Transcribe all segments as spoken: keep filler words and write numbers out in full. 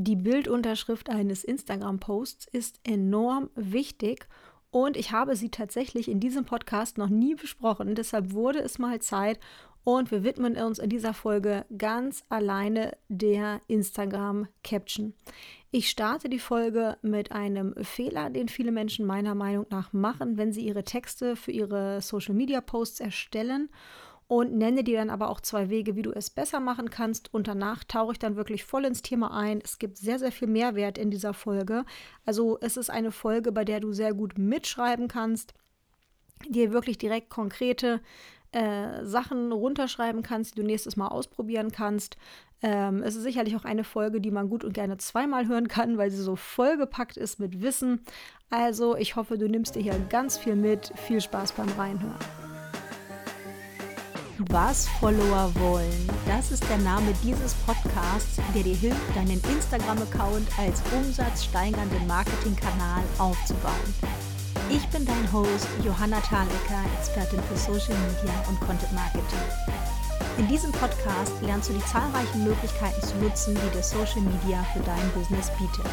die Bildunterschrift eines Instagram-Posts ist enorm wichtig und ich habe sie tatsächlich in diesem Podcast noch nie besprochen. Deshalb wurde es mal Zeit und wir widmen uns in dieser Folge ganz alleine der Instagram-Caption. Ich starte die Folge mit einem Fehler, den viele Menschen meiner Meinung nach machen, wenn sie ihre Texte für ihre Social-Media-Posts erstellen. Und nenne dir dann aber auch zwei Wege, wie du es besser machen kannst. Und danach tauche ich dann wirklich voll ins Thema ein. Es gibt sehr, sehr viel Mehrwert in dieser Folge. Also es ist eine Folge, bei der du sehr gut mitschreiben kannst, dir wirklich direkt konkrete äh, Sachen runterschreiben kannst, die du nächstes Mal ausprobieren kannst. Ähm, es ist sicherlich auch eine Folge, die man gut und gerne zweimal hören kann, weil sie so vollgepackt ist mit Wissen. Also ich hoffe, du nimmst dir hier ganz viel mit. Viel Spaß beim Reinhören. Was Follower wollen, das ist der Name dieses Podcasts, der dir hilft, deinen Instagram-Account als umsatzsteigernden Marketingkanal aufzubauen. Ich bin dein Host Johanna Talecker, Expertin für Social Media und Content Marketing. In diesem Podcast lernst du die zahlreichen Möglichkeiten zu nutzen, die dir Social Media für dein Business bietet.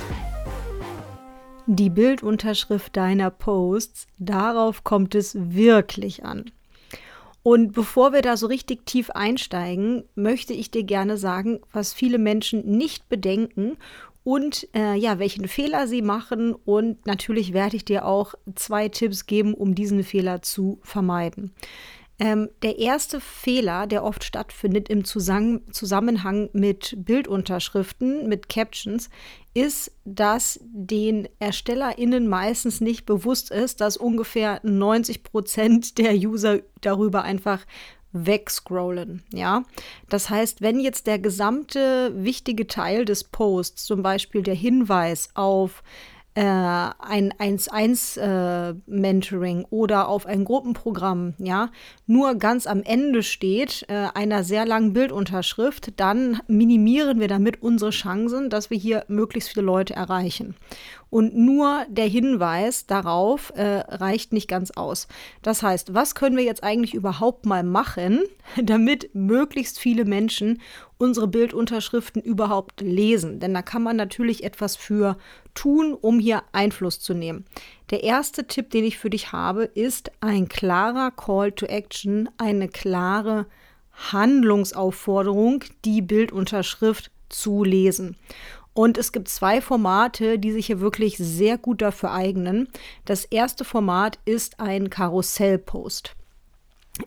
Die Bildunterschrift deiner Posts, darauf kommt es wirklich an. Und bevor wir da so richtig tief einsteigen, möchte ich dir gerne sagen, was viele Menschen nicht bedenken und äh, ja, welchen Fehler sie machen. Und natürlich werde ich dir auch zwei Tipps geben, um diesen Fehler zu vermeiden. Ähm, der erste Fehler, der oft stattfindet im Zusan- Zusammenhang mit Bildunterschriften, mit Captions, ist, dass den ErstellerInnen meistens nicht bewusst ist, dass ungefähr neunzig Prozent der User darüber einfach wegscrollen. Ja? Das heißt, wenn jetzt der gesamte wichtige Teil des Posts, zum Beispiel der Hinweis auf ein eins zu eins Mentoring oder auf ein Gruppenprogramm, ja, nur ganz am Ende steht äh, einer sehr langen Bildunterschrift, dann minimieren wir damit unsere Chancen, dass wir hier möglichst viele Leute erreichen. Und nur der Hinweis darauf äh, reicht nicht ganz aus. Das heißt, was können wir jetzt eigentlich überhaupt mal machen, damit möglichst viele Menschen unsere Bildunterschriften überhaupt lesen? Denn da kann man natürlich etwas für tun, um hier Einfluss zu nehmen. Der erste Tipp, den ich für dich habe, ist ein klarer Call to Action, eine klare Handlungsaufforderung, die Bildunterschrift zu lesen. Und es gibt zwei Formate, die sich hier wirklich sehr gut dafür eignen. Das erste Format ist ein Karussellpost.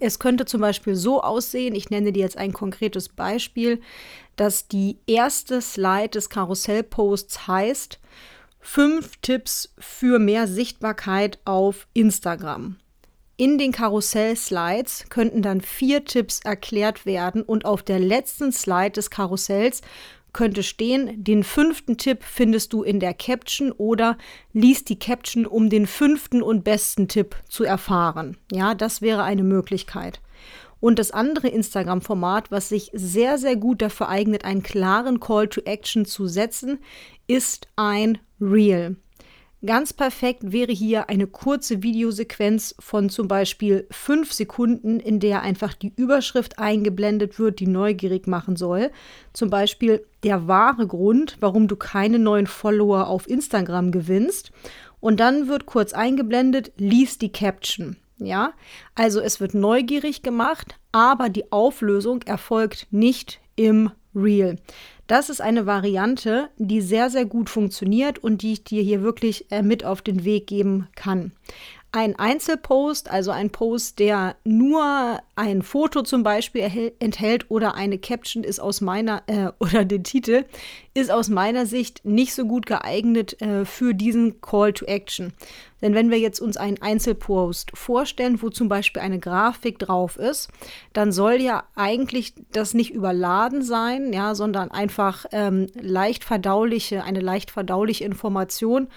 Es könnte zum Beispiel so aussehen, ich nenne dir jetzt ein konkretes Beispiel, dass die erste Slide des Karussellposts heißt, fünf Tipps für mehr Sichtbarkeit auf Instagram. In den Karussell-Slides könnten dann vier Tipps erklärt werden und auf der letzten Slide des Karussells könnte stehen, den fünften Tipp findest du in der Caption oder liest die Caption, um den fünften und besten Tipp zu erfahren. Ja, das wäre eine Möglichkeit. Und das andere Instagram-Format, was sich sehr, sehr gut dafür eignet, einen klaren Call to Action zu setzen, ist ein Reel. Ganz perfekt wäre hier eine kurze Videosequenz von zum Beispiel fünf Sekunden, in der einfach die Überschrift eingeblendet wird, die neugierig machen soll. Zum Beispiel der wahre Grund, warum du keine neuen Follower auf Instagram gewinnst. Und dann wird kurz eingeblendet, lies die Caption. Ja, also es wird neugierig gemacht, aber die Auflösung erfolgt nicht im Reel. Das ist eine Variante, die sehr, sehr gut funktioniert und die ich dir hier wirklich mit auf den Weg geben kann. Ein Einzelpost, also ein Post, der nur ein Foto zum Beispiel enthält oder eine Caption ist aus meiner äh, oder den Titel, ist aus meiner Sicht nicht so gut geeignet äh, für diesen Call to Action. Denn wenn wir jetzt uns einen Einzelpost vorstellen, wo zum Beispiel eine Grafik drauf ist, dann soll ja eigentlich das nicht überladen sein, ja, sondern einfach ähm, leicht verdauliche, eine leicht verdauliche Information.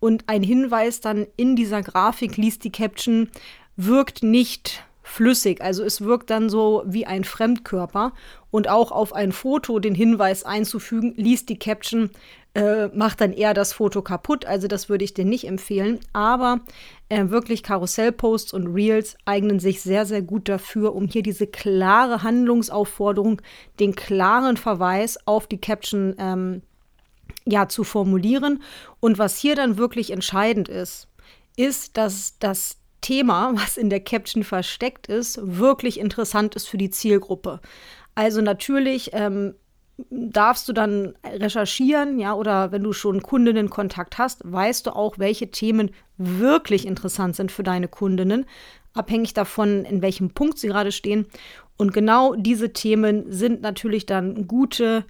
Und ein Hinweis dann in dieser Grafik, liest die Caption, wirkt nicht flüssig. Also es wirkt dann so wie ein Fremdkörper. Und auch auf ein Foto den Hinweis einzufügen, liest die Caption, äh, macht dann eher das Foto kaputt. Also das würde ich dir nicht empfehlen. Aber äh, wirklich Karussellposts und Reels eignen sich sehr, sehr gut dafür, um hier diese klare Handlungsaufforderung, den klaren Verweis auf die Caption ähm, ja, zu formulieren. Und was hier dann wirklich entscheidend ist, ist, dass das Thema, was in der Caption versteckt ist, wirklich interessant ist für die Zielgruppe. Also natürlich ähm, darfst du dann recherchieren, ja, oder wenn du schon Kundinnenkontakt hast, weißt du auch, welche Themen wirklich interessant sind für deine Kundinnen, abhängig davon, in welchem Punkt sie gerade stehen. Und genau diese Themen sind natürlich dann gute,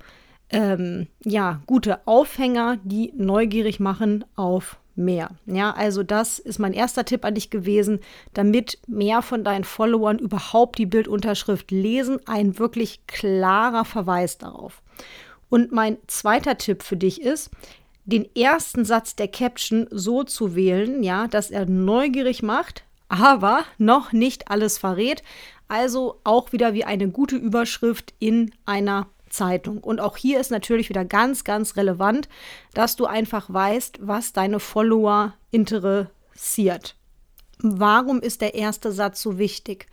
ähm, ja, gute Aufhänger, die neugierig machen auf mehr. Ja, also das ist mein erster Tipp an dich gewesen, damit mehr von deinen Followern überhaupt die Bildunterschrift lesen, ein wirklich klarer Verweis darauf. Und mein zweiter Tipp für dich ist, den ersten Satz der Caption so zu wählen, ja, dass er neugierig macht, aber noch nicht alles verrät. Also auch wieder wie eine gute Überschrift in einer Zeitung. Und auch hier ist natürlich wieder ganz, ganz relevant, dass du einfach weißt, was deine Follower interessiert. Warum ist der erste Satz so wichtig?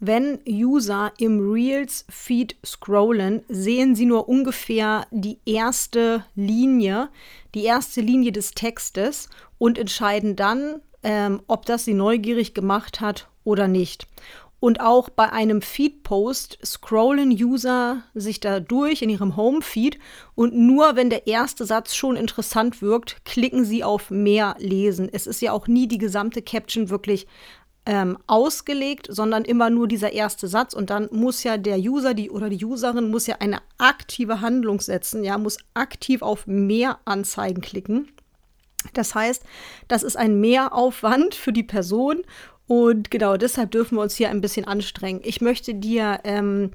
Wenn User im Reels-Feed scrollen, sehen sie nur ungefähr die erste Linie, die erste Linie des Textes und entscheiden dann, ähm, ob das sie neugierig gemacht hat oder nicht. Und auch bei einem Feed-Post scrollen User sich da durch in ihrem Home-Feed und nur wenn der erste Satz schon interessant wirkt, klicken sie auf mehr lesen. Es ist ja auch nie die gesamte Caption wirklich ähm, ausgelegt, sondern immer nur dieser erste Satz und dann muss ja der User die oder die Userin muss ja eine aktive Handlung setzen, ja, muss aktiv auf mehr Anzeigen klicken. Das heißt, das ist ein Mehraufwand für die Person. Und genau deshalb dürfen wir uns hier ein bisschen anstrengen. Ich möchte dir ähm,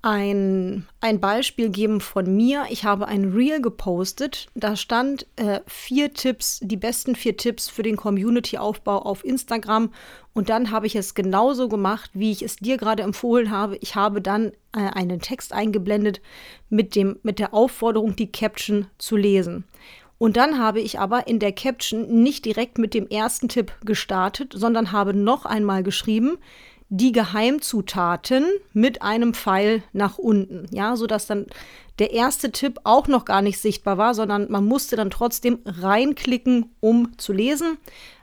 ein, ein Beispiel geben von mir. Ich habe ein Reel gepostet. Da stand äh, vier Tipps, die besten vier Tipps für den Community-Aufbau auf Instagram. Und dann habe ich es genauso gemacht, wie ich es dir gerade empfohlen habe. Ich habe dann äh, einen Text eingeblendet mit dem, mit der Aufforderung, die Caption zu lesen. Und dann habe ich aber in der Caption nicht direkt mit dem ersten Tipp gestartet, sondern habe noch einmal geschrieben, die Geheimzutaten mit einem Pfeil nach unten. Ja, sodass dann der erste Tipp auch noch gar nicht sichtbar war, sondern man musste dann trotzdem reinklicken, um zu lesen.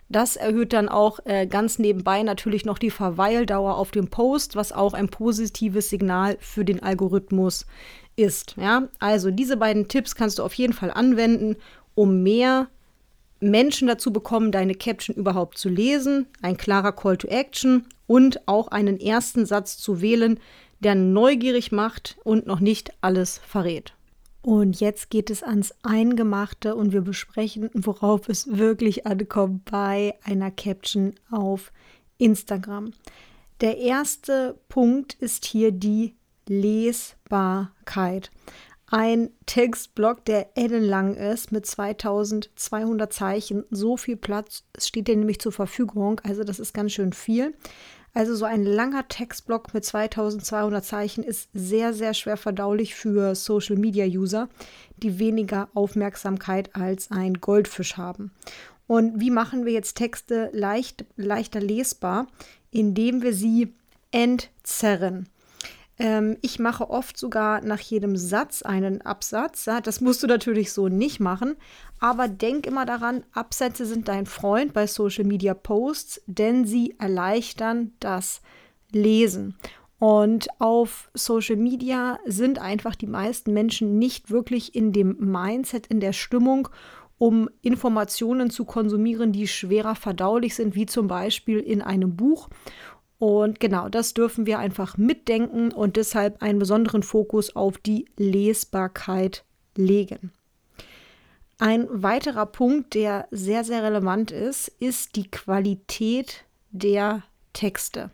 Das erhöht dann auch äh, ganz nebenbei natürlich noch die Verweildauer auf dem Post, was auch ein positives Signal für den Algorithmus ist. Ja? Also diese beiden Tipps kannst du auf jeden Fall anwenden, um mehr Menschen dazu bekommen, deine Caption überhaupt zu lesen, ein klarer Call to Action und auch einen ersten Satz zu wählen, der neugierig macht und noch nicht alles verrät. Und jetzt geht es ans Eingemachte und wir besprechen, worauf es wirklich ankommt bei einer Caption auf Instagram. Der erste Punkt ist hier die Lesbarkeit. Ein Textblock, der ellenlang ist, mit zweitausendzweihundert Zeichen. So viel Platz steht dir nämlich zur Verfügung. Also das ist ganz schön viel. Also so ein langer Textblock mit zweitausendzweihundert Zeichen ist sehr, sehr schwer verdaulich für Social-Media-User, die weniger Aufmerksamkeit als ein Goldfisch haben. Und wie machen wir jetzt Texte leicht, leichter lesbar? Indem wir sie entzerren. Ich mache oft sogar nach jedem Satz einen Absatz. Das musst du natürlich so nicht machen. Aber denk immer daran, Absätze sind dein Freund bei Social Media Posts, denn sie erleichtern das Lesen. Und auf Social Media sind einfach die meisten Menschen nicht wirklich in dem Mindset, in der Stimmung, um Informationen zu konsumieren, die schwerer verdaulich sind, wie zum Beispiel in einem Buch. Und genau, das dürfen wir einfach mitdenken und deshalb einen besonderen Fokus auf die Lesbarkeit legen. Ein weiterer Punkt, der sehr, sehr relevant ist, ist die Qualität der Texte.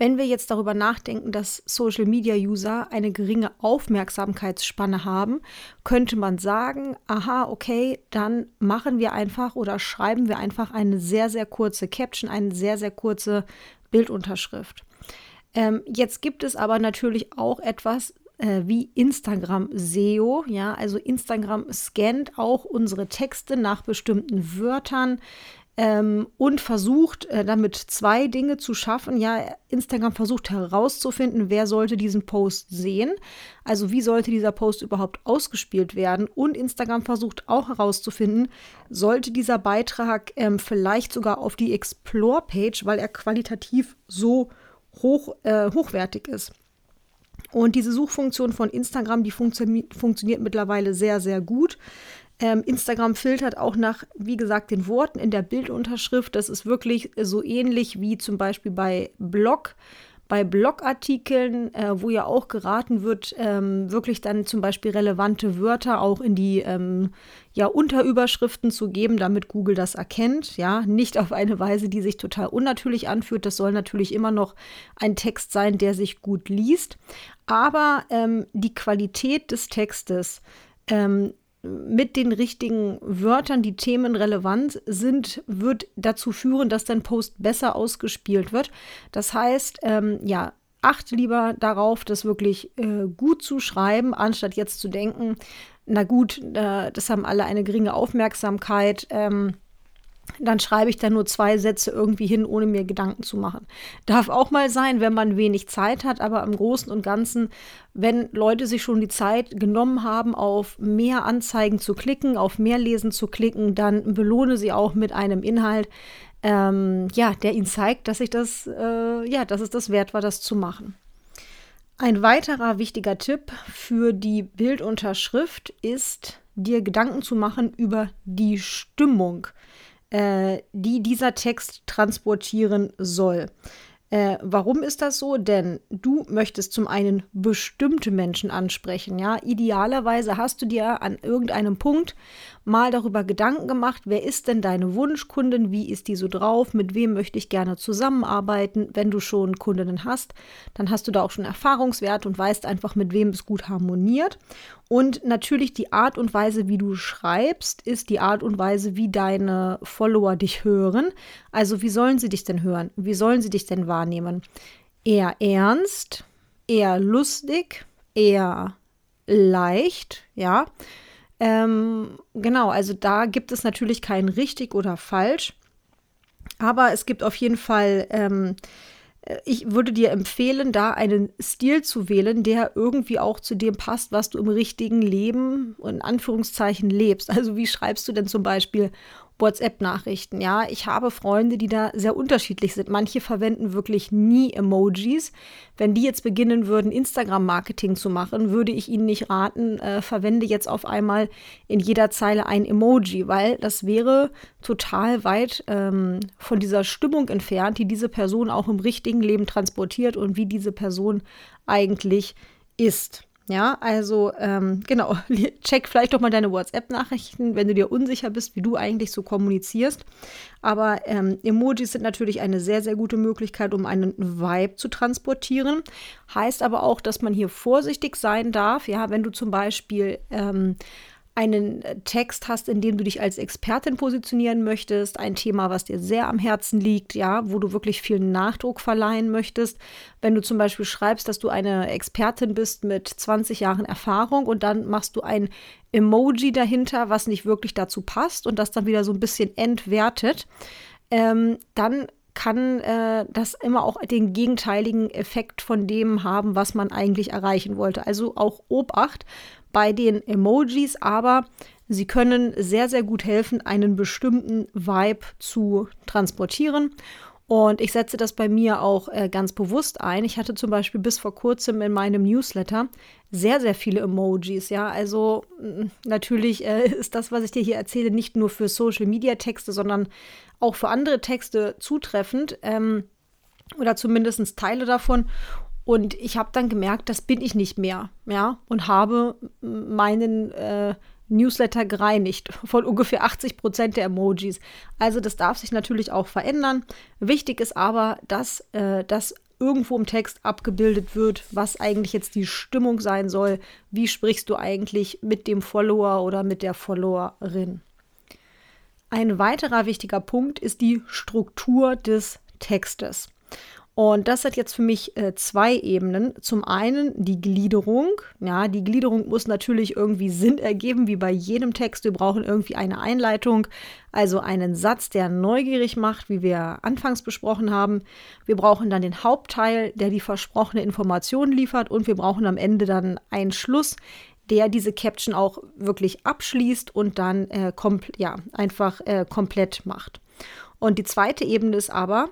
Wenn wir jetzt darüber nachdenken, dass Social-Media-User eine geringe Aufmerksamkeitsspanne haben, könnte man sagen, aha, okay, dann machen wir einfach oder schreiben wir einfach eine sehr, sehr kurze Caption, eine sehr, sehr kurze Bildunterschrift. Ähm, jetzt gibt es aber natürlich auch etwas äh, wie Instagram S E O. Ja, also Instagram scannt auch unsere Texte nach bestimmten Wörtern, ähm, und versucht äh, damit zwei Dinge zu schaffen. Ja, Instagram versucht herauszufinden, wer sollte diesen Post sehen, also wie sollte dieser Post überhaupt ausgespielt werden, und Instagram versucht auch herauszufinden, sollte dieser Beitrag ähm, vielleicht sogar auf die Explore-Page, weil er qualitativ so hoch, äh, hochwertig ist. Und diese Suchfunktion von Instagram, die funktio- funktioniert mittlerweile sehr, sehr gut. Ähm, Instagram filtert auch nach, wie gesagt, den Worten in der Bildunterschrift. Das ist wirklich so ähnlich wie zum Beispiel bei Blog, bei Blogartikeln, äh, wo ja auch geraten wird, ähm, wirklich dann zum Beispiel relevante Wörter auch in die ähm, ja, Unterüberschriften zu geben, damit Google das erkennt. Ja, nicht auf eine Weise, die sich total unnatürlich anfühlt. Das soll natürlich immer noch ein Text sein, der sich gut liest. Aber ähm, die Qualität des Textes ähm, mit den richtigen Wörtern, die themenrelevant sind, wird dazu führen, dass dein Post besser ausgespielt wird. Das heißt, ähm, ja, achte lieber darauf, das wirklich äh, gut zu schreiben, anstatt jetzt zu denken, na gut, äh, das haben alle eine geringe Aufmerksamkeit, ähm, dann schreibe ich da nur zwei Sätze irgendwie hin, ohne mir Gedanken zu machen. Darf auch mal sein, wenn man wenig Zeit hat, aber im Großen und Ganzen, wenn Leute sich schon die Zeit genommen haben, auf mehr Anzeigen zu klicken, auf mehr Lesen zu klicken, dann belohne sie auch mit einem Inhalt, ähm, ja, der ihnen zeigt, dass ich das, äh, ja, dass es das wert war, das zu machen. Ein weiterer wichtiger Tipp für die Bildunterschrift ist, dir Gedanken zu machen über die Stimmung, die dieser Text transportieren soll. Äh, warum ist das so? Denn du möchtest zum einen bestimmte Menschen ansprechen. Ja? Idealerweise hast du dir an irgendeinem Punkt mal darüber Gedanken gemacht, wer ist denn deine Wunschkundin, wie ist die so drauf, mit wem möchte ich gerne zusammenarbeiten. Wenn du schon Kundinnen hast, dann hast du da auch schon Erfahrungswert und weißt einfach, mit wem es gut harmoniert. Und natürlich die Art und Weise, wie du schreibst, ist die Art und Weise, wie deine Follower dich hören. Also wie sollen sie dich denn hören? Wie sollen sie dich denn wahrnehmen? Eher ernst, eher lustig, eher leicht, ja. Ähm, genau, also da gibt es natürlich kein richtig oder falsch. Aber es gibt auf jeden Fall... Ähm, Ich würde dir empfehlen, da einen Stil zu wählen, der irgendwie auch zu dem passt, was du im richtigen Leben, in Anführungszeichen, lebst. Also wie schreibst du denn zum Beispiel WhatsApp-Nachrichten? Ja, ich habe Freunde, die da sehr unterschiedlich sind. Manche verwenden wirklich nie Emojis. Wenn die jetzt beginnen würden, Instagram-Marketing zu machen, würde ich ihnen nicht raten, äh, verwende jetzt auf einmal in jeder Zeile ein Emoji, weil das wäre total weit ähm, von dieser Stimmung entfernt, die diese Person auch im richtigen Leben transportiert und wie diese Person eigentlich ist. Ja, also ähm, genau, check vielleicht doch mal deine WhatsApp-Nachrichten, wenn du dir unsicher bist, wie du eigentlich so kommunizierst. Aber ähm, Emojis sind natürlich eine sehr, sehr gute Möglichkeit, um einen Vibe zu transportieren. Heißt aber auch, dass man hier vorsichtig sein darf. Ja, wenn du zum Beispiel ähm, einen Text hast, in dem du dich als Expertin positionieren möchtest, ein Thema, was dir sehr am Herzen liegt, ja, wo du wirklich viel Nachdruck verleihen möchtest. Wenn du zum Beispiel schreibst, dass du eine Expertin bist mit zwanzig Jahren Erfahrung und dann machst du ein Emoji dahinter, was nicht wirklich dazu passt und das dann wieder so ein bisschen entwertet, ähm, dann kann äh, das immer auch den gegenteiligen Effekt von dem haben, was man eigentlich erreichen wollte. Also auch Obacht bei den Emojis, aber sie können sehr, sehr gut helfen, einen bestimmten Vibe zu transportieren. Und ich setze das bei mir auch äh, ganz bewusst ein. Ich hatte zum Beispiel bis vor kurzem in meinem Newsletter sehr, sehr viele Emojis. Ja, also natürlich äh, ist das, was ich dir hier erzähle, nicht nur für Social-Media-Texte, sondern auch für andere Texte zutreffend ähm, oder zumindest Teile davon. Und ich habe dann gemerkt, das bin ich nicht mehr, ja, und habe meinen äh, Newsletter gereinigt von ungefähr achtzig Prozent der Emojis. Also das darf sich natürlich auch verändern. Wichtig ist aber, dass äh, das irgendwo im Text abgebildet wird, was eigentlich jetzt die Stimmung sein soll. Wie sprichst du eigentlich mit dem Follower oder mit der Followerin? Ein weiterer wichtiger Punkt ist die Struktur des Textes. Und das hat jetzt für mich äh, zwei Ebenen. Zum einen die Gliederung. Ja, die Gliederung muss natürlich irgendwie Sinn ergeben, wie bei jedem Text. Wir brauchen irgendwie eine Einleitung, also einen Satz, der neugierig macht, wie wir anfangs besprochen haben. Wir brauchen dann den Hauptteil, der die versprochene Information liefert. Und wir brauchen am Ende dann einen Schluss, der diese Caption auch wirklich abschließt und dann äh, kompl- ja, einfach äh, komplett macht. Und die zweite Ebene ist aber,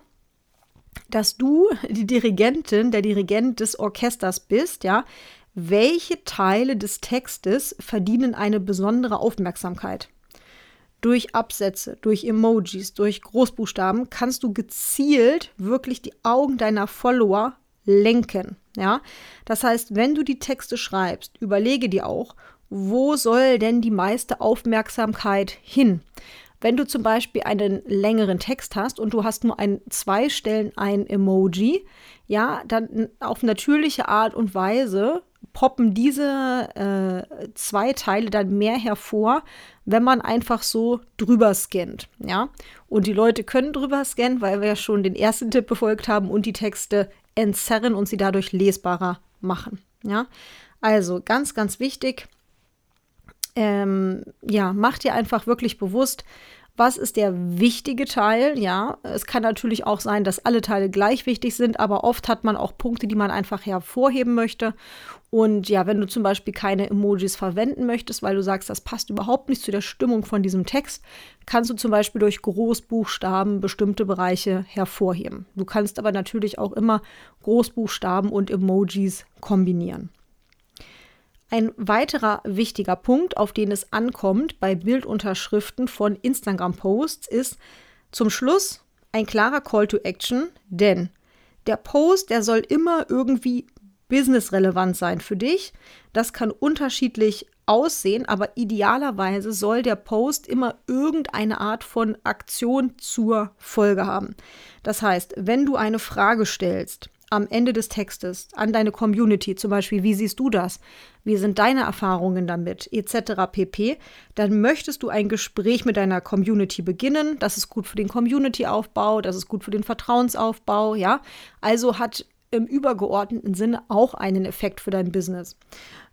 dass du die Dirigentin, der Dirigent des Orchesters bist, ja, welche Teile des Textes verdienen eine besondere Aufmerksamkeit? Durch Absätze, durch Emojis, durch Großbuchstaben kannst du gezielt wirklich die Augen deiner Follower lenken, ja? Das heißt, wenn du die Texte schreibst, überlege dir auch, wo soll denn die meiste Aufmerksamkeit hin? Wenn du zum Beispiel einen längeren Text hast und du hast nur ein, zwei Stellen ein Emoji, ja, dann auf natürliche Art und Weise poppen diese äh, zwei Teile dann mehr hervor, wenn man einfach so drüber scannt, ja. Und die Leute können drüber scannen, weil wir ja schon den ersten Tipp befolgt haben und die Texte entzerren und sie dadurch lesbarer machen, ja. Also ganz, ganz wichtig. Ähm, ja, mach dir einfach wirklich bewusst, was ist der wichtige Teil, ja. Es kann natürlich auch sein, dass alle Teile gleich wichtig sind, aber oft hat man auch Punkte, die man einfach hervorheben möchte. Und ja, wenn du zum Beispiel keine Emojis verwenden möchtest, weil du sagst, das passt überhaupt nicht zu der Stimmung von diesem Text, kannst du zum Beispiel durch Großbuchstaben bestimmte Bereiche hervorheben. Du kannst aber natürlich auch immer Großbuchstaben und Emojis kombinieren. Ein weiterer wichtiger Punkt, auf den es ankommt bei Bildunterschriften von Instagram-Posts, ist zum Schluss ein klarer Call to Action, denn der Post, der soll immer irgendwie businessrelevant sein für dich. Das kann unterschiedlich aussehen, aber idealerweise soll der Post immer irgendeine Art von Aktion zur Folge haben. Das heißt, wenn du eine Frage stellst, am Ende des Textes an deine Community, zum Beispiel, wie siehst du das? Wie sind deine Erfahrungen damit? et cetera pp. Dann möchtest du ein Gespräch mit deiner Community beginnen. Das ist gut für den Community-Aufbau, das ist gut für den Vertrauensaufbau, ja. Also hat im übergeordneten Sinne auch einen Effekt für dein Business.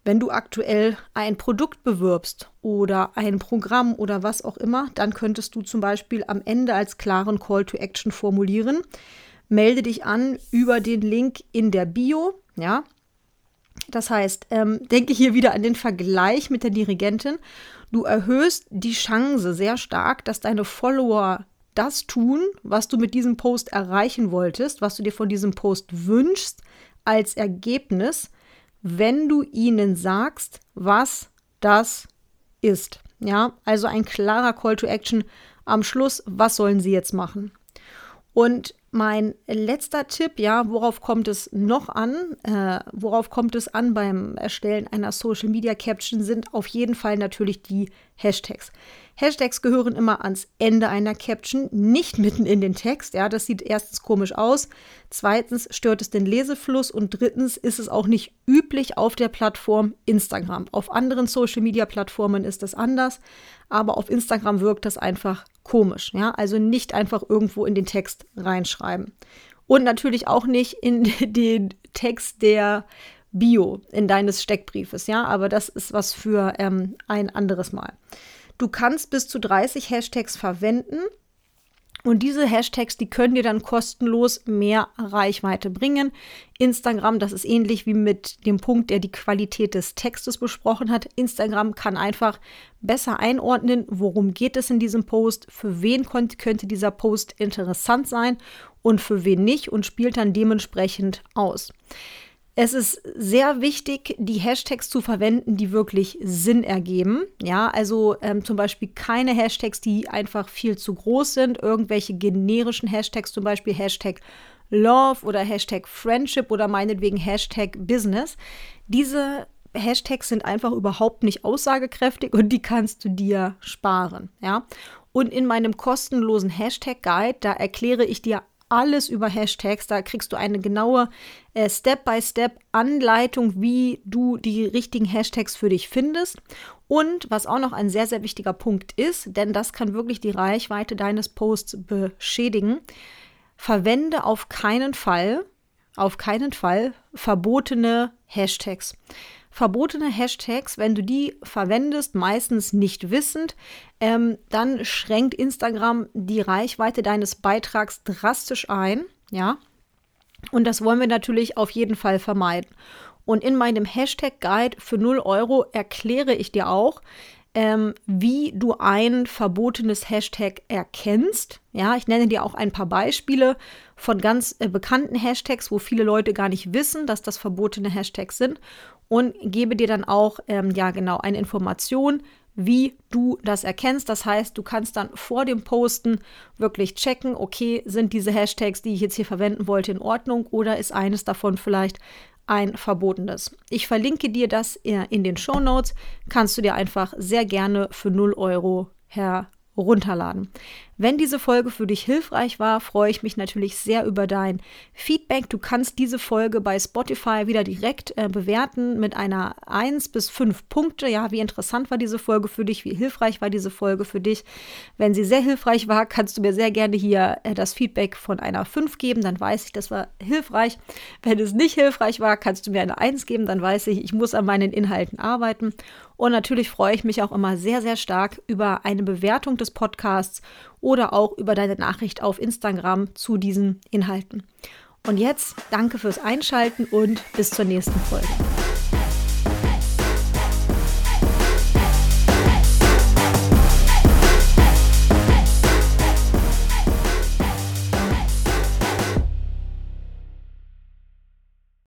Wenn du aktuell ein Produkt bewirbst oder ein Programm oder was auch immer, dann könntest du zum Beispiel am Ende als klaren Call to Action formulieren: Melde dich an über den Link in der Bio, ja. Das heißt, ähm, denke hier wieder an den Vergleich mit der Dirigentin. Du erhöhst die Chance sehr stark, dass deine Follower das tun, was du mit diesem Post erreichen wolltest, was du dir von diesem Post wünschst als Ergebnis, wenn du ihnen sagst, was das ist. Ja, also ein klarer Call to Action am Schluss. Was sollen sie jetzt machen? Und mein letzter Tipp, ja, worauf kommt es noch an? Äh, worauf kommt es an beim Erstellen einer Social-Media-Caption, sind auf jeden Fall natürlich die Hashtags. Hashtags gehören immer ans Ende einer Caption, nicht mitten in den Text. Ja, das sieht erstens komisch aus, zweitens stört es den Lesefluss und drittens ist es auch nicht üblich auf der Plattform Instagram. Auf anderen Social-Media-Plattformen ist das anders, aber auf Instagram wirkt das einfach komisch, ja, also nicht einfach irgendwo in den Text reinschreiben. Und natürlich auch nicht in den Text der Bio, in deines Steckbriefes, ja, aber das ist was für ähm, ein anderes Mal. Du kannst bis zu dreißig Hashtags verwenden und diese Hashtags, die können dir dann kostenlos mehr Reichweite bringen. Instagram, das ist ähnlich wie mit dem Punkt, der die Qualität des Textes besprochen hat. Instagram kann einfach besser einordnen, worum geht es in diesem Post, für wen kon- könnte dieser Post interessant sein und für wen nicht und spielt dann dementsprechend aus. Es ist sehr wichtig, die Hashtags zu verwenden, die wirklich Sinn ergeben. Ja, also ähm, zum Beispiel keine Hashtags, die einfach viel zu groß sind. Irgendwelche generischen Hashtags, zum Beispiel Hashtag Love oder Hashtag Friendship oder meinetwegen Hashtag Business. Diese Hashtags sind einfach überhaupt nicht aussagekräftig und die kannst du dir sparen. Ja, und in meinem kostenlosen Hashtag-Guide, da erkläre ich dir alles über Hashtags, da kriegst du eine genaue äh, Step-by-Step-Anleitung, wie du die richtigen Hashtags für dich findest. Und was auch noch ein sehr, sehr wichtiger Punkt ist, denn das kann wirklich die Reichweite deines Posts beschädigen: Verwende auf keinen Fall auf keinen Fall verbotene Hashtags. Verbotene Hashtags, wenn du die verwendest, meistens nicht wissend, ähm, dann schränkt Instagram die Reichweite deines Beitrags drastisch ein, ja. Und das wollen wir natürlich auf jeden Fall vermeiden. Und in meinem Hashtag-Guide für null Euro erkläre ich dir auch, ähm, wie du ein verbotenes Hashtag erkennst. Ja, ich nenne dir auch ein paar Beispiele von ganz äh, bekannten Hashtags, wo viele Leute gar nicht wissen, dass das verbotene Hashtags sind. Und gebe dir dann auch, ähm, ja genau, eine Information, wie du das erkennst. Das heißt, du kannst dann vor dem Posten wirklich checken, okay, sind diese Hashtags, die ich jetzt hier verwenden wollte, in Ordnung oder ist eines davon vielleicht ein verbotenes. Ich verlinke dir das in den Shownotes, kannst du dir einfach sehr gerne für null Euro herunterladen. Wenn diese Folge für dich hilfreich war, freue ich mich natürlich sehr über dein Feedback. Du kannst diese Folge bei Spotify wieder direkt äh, bewerten mit einer eins bis fünf Punkte. Ja, wie interessant war diese Folge für dich? Wie hilfreich war diese Folge für dich? Wenn sie sehr hilfreich war, kannst du mir sehr gerne hier äh, das Feedback von einer fünf geben. Dann weiß ich, das war hilfreich. Wenn es nicht hilfreich war, kannst du mir eine eins geben. Dann weiß ich, ich muss an meinen Inhalten arbeiten. Und natürlich freue ich mich auch immer sehr, sehr stark über eine Bewertung des Podcasts oder auch über deine Nachricht auf Instagram zu diesen Inhalten. Und jetzt danke fürs Einschalten und bis zur nächsten Folge.